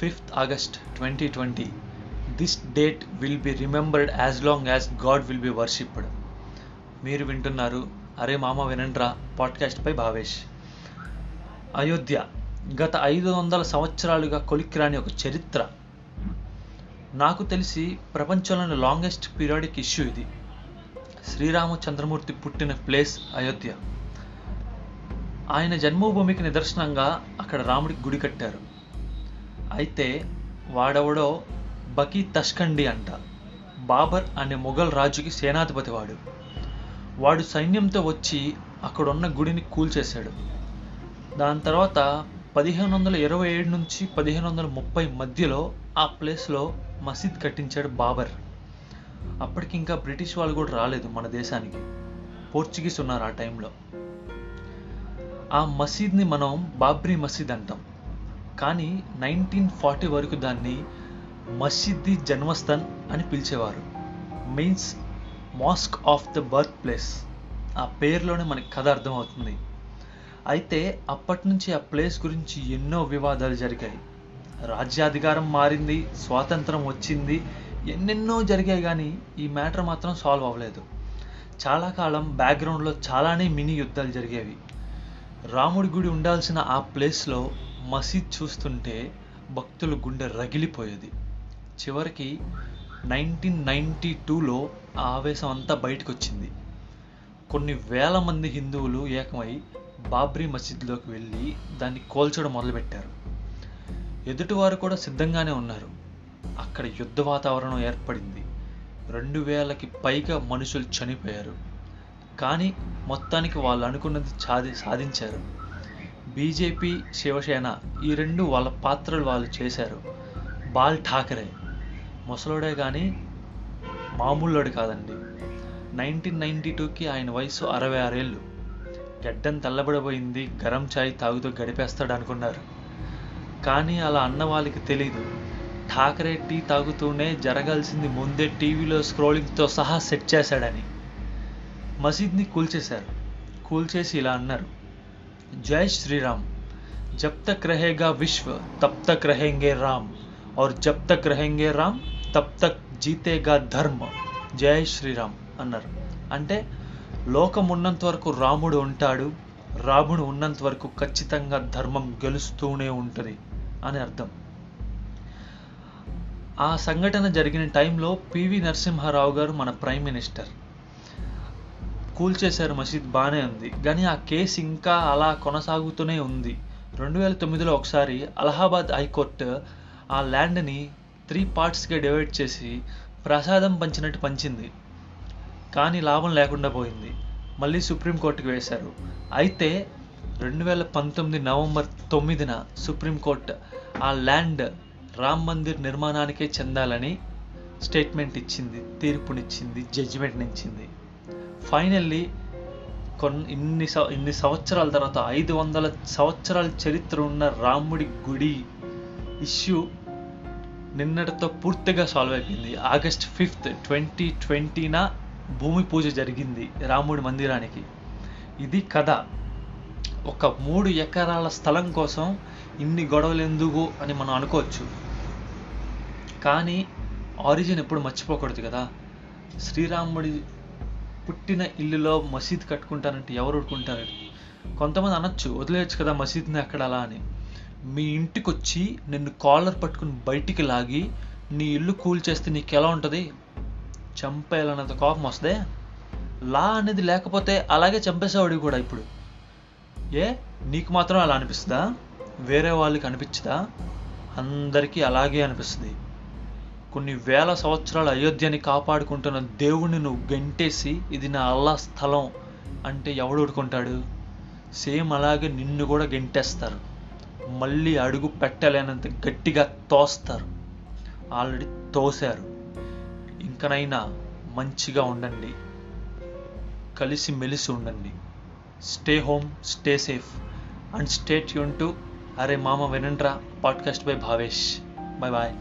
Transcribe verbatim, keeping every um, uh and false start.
fifth August twenty twenty, this date will be remembered as long as God will be worshipped. మీరు వింటున్నారు అరే మామ వినండ్రా పాడ్కాస్ట్పై భావేష్. అయోధ్య గత ఐదు వందల సంవత్సరాలుగా కొలిక్కిరాని ఒక చరిత్ర. నాకు తెలిసి ప్రపంచంలోని లాంగెస్ట్ పీరియాడిక్ ఇష్యూ ఇది. శ్రీరామచంద్రమూర్తి పుట్టిన ప్లేస్ అయోధ్య. ఆయన జన్మభూమికి నిదర్శనంగా అక్కడ రాముడికి గుడి కట్టారు. అయితే వాడెవడో బకీ తష్కండి అంట, బాబర్ అనే మొఘల్ రాజుకి సేనాధిపతి. వాడు వాడు సైన్యంతో వచ్చి అక్కడున్న గుడిని కూల్చేశాడు. దాని తర్వాత పదిహేను వందల ఇరవై ఏడు నుంచి పదిహేను వందల ముప్పై మధ్యలో ఆ ప్లేస్లో మసీద్ కట్టించాడు బాబర్. అప్పటికి ఇంకా బ్రిటిష్ వాళ్ళు కూడా రాలేదు మన దేశానికి, పోర్చుగీస్ ఉన్నారు ఆ టైంలో. ఆ మసీద్ని మనం బాబ్రీ మసీద్ అంటాం, కానీ నైన్టీన్ ఫార్టీ వరకు దాన్ని మసీద్ జన్మస్థాన్ అని పిలిచేవారు. Means mosque of the birth place. ఆ పేరులోనే మనకి కథ అర్థమవుతుంది. అయితే అప్పటి నుంచి ఆ ప్లేస్ గురించి ఎన్నో వివాదాలు జరిగాయి. రాజ్యాధికారం మారింది, స్వాతంత్రం వచ్చింది, ఎన్నెన్నో జరిగాయి, కానీ ఈ మ్యాటర్ మాత్రం సాల్వ్ అవ్వలేదు. చాలా కాలం బ్యాక్గ్రౌండ్లో చాలానే మినీ యుద్ధాలు జరిగేవి. రాముడి గుడి ఉండాల్సిన ఆ ప్లేస్లో మసీద్ చూస్తుంటే భక్తుల గుండె రగిలిపోయేది. చివరికి నైన్టీన్ నైంటీ టూలో ఆ ఆవేశం అంతా బయటకు వచ్చింది. కొన్ని వేల మంది హిందువులు ఏకమై బాబ్రీ మసీద్లోకి వెళ్ళి దాన్ని కోల్చడం మొదలుపెట్టారు. ఎదుటివారు కూడా సిద్ధంగానే ఉన్నారు. అక్కడ యుద్ధ వాతావరణం ఏర్పడింది. రెండు వేలకి పైగా మనుషులు చనిపోయారు. కానీ మొత్తానికి వాళ్ళు అనుకున్నది సాధి సాధించారు. బీజేపీ, శివసేన ఈ రెండు వాళ్ళ పాత్రలు వాళ్ళు చేశారు. బాల్ ఠాకరే ముసలోడే కానీ మామూలుడు కాదండి. నైన్టీన్ నైన్టీ టూకి ఆయన వయసు అరవై ఆరేళ్ళు. గడ్డం తెల్లబడిపోయింది, గరం చాయ్ తాగుతూ గడిపేస్తాడు అనుకున్నారు. కానీ అలా అన్న వాళ్ళకి తెలీదు, ఠాకరే టీ తాగుతూనే జరగాల్సింది ముందే టీవీలో స్క్రోలింగ్తో సహా సెట్ చేశాడని. మసీద్ని కూల్చేశారు. కూల్చేసి ఇలా అన్నారు, జై శ్రీరామ్, జబ్ తక్ రహేగా విశ్వ తబ్ తక్ రహేంగే రామ్, ఔర్ జబ్ తక్ రహేంగే రామ్ తబ్ తక్ జీతేగా ధర్మ, జై శ్రీరామ్ అన్నారు. అంటే లోకం ఉన్నంత వరకు రాముడు ఉంటాడు, రాముడు ఉన్నంత వరకు ఖచ్చితంగా ధర్మం గెలుస్తూనే ఉంటుంది అని అర్థం. ఆ సంఘటన జరిగిన టైంలో పివి నరసింహారావు గారు మన ప్రైమ్ మినిస్టర్. కూల్చేశారు మసీద్, బాగానే ఉంది, కానీ ఆ కేసు ఇంకా అలా కొనసాగుతూనే ఉంది. రెండు వేల తొమ్మిదిలో ఒకసారి అలహాబాద్ హైకోర్టు ఆ ల్యాండ్ని త్రీ పార్ట్స్గా డివైడ్ చేసి ప్రసాదం పంచినట్టు పంచింది. కానీ లాభం లేకుండా పోయింది. మళ్ళీ సుప్రీంకోర్టుకి వేశారు. అయితే రెండు వేల పంతొమ్మిది నవంబర్ తొమ్మిదిన సుప్రీంకోర్టు ఆ ల్యాండ్ రామ్ మందిర్ నిర్మాణానికే చెందాలని స్టేట్మెంట్ ఇచ్చింది, తీర్పునిచ్చింది, జడ్జిమెంట్ ఇచ్చింది. ఫైనల్లీ కొన్ని ఇన్ని స ఇన్ని సంవత్సరాల తర్వాత ఐదు వందల సంవత్సరాల చరిత్ర ఉన్న రాముడి గుడి ఇష్యూ నిన్నటితో పూర్తిగా సాల్వ్ అయిపోయింది. ఆగస్ట్ ఫిఫ్త్ ట్వంటీ ట్వంటీన భూమి పూజ జరిగింది రాముడి మందిరానికి. ఇది కథ. ఒక మూడు ఎకరాల స్థలం కోసం ఇన్ని గొడవలు ఎందుకు అని మనం అనుకోవచ్చు, కానీ ఆరిజిన్ ఎప్పుడు మర్చిపోకూడదు కదా. శ్రీరాముడి పుట్టిన ఇల్లులో మసీద్ కట్టుకుంటారంటే ఎవరు ఊరుకుంటారు? కొంతమంది అనొచ్చు, వదిలేయచ్చు కదా మసీద్ని అక్కడ అలా అని. మీ ఇంటికి వచ్చి నిన్ను కాలర్ పట్టుకుని బయటికి లాగి నీ ఇల్లు కూల్చేస్తే నీకు ఎలా ఉంటుంది? చంపేయాలన్నంత కోపం వస్తే లా అనేది లేకపోతే అలాగే చంపేసేవాడు కూడా. ఇప్పుడు ఏ నీకు మాత్రం అలా అనిపిస్తుందా? వేరే వాళ్ళకి అనిపించదా? అందరికీ అలాగే అనిపిస్తుంది. కొన్ని వేల సంవత్సరాలు అయోధ్యని కాపాడుకుంటున్న దేవుణ్ణి నువ్వు గెంటేసి ఇది నా అల్లా స్థలం అంటే ఎవడు ఊరుకుంటాడు? సేమ్ అలాగే నిన్ను కూడా గెంటేస్తారు, మళ్ళీ అడుగు పెట్టలేనంత గట్టిగా తోస్తారు. ఆల్రెడీ తోశారు. ఇంకనైనా మంచిగా ఉండండి, కలిసి మెలిసి ఉండండి. Stay home, stay safe and stay tune to అరే మామ వినండ్రా podcast by Bhavesh. Bye bye.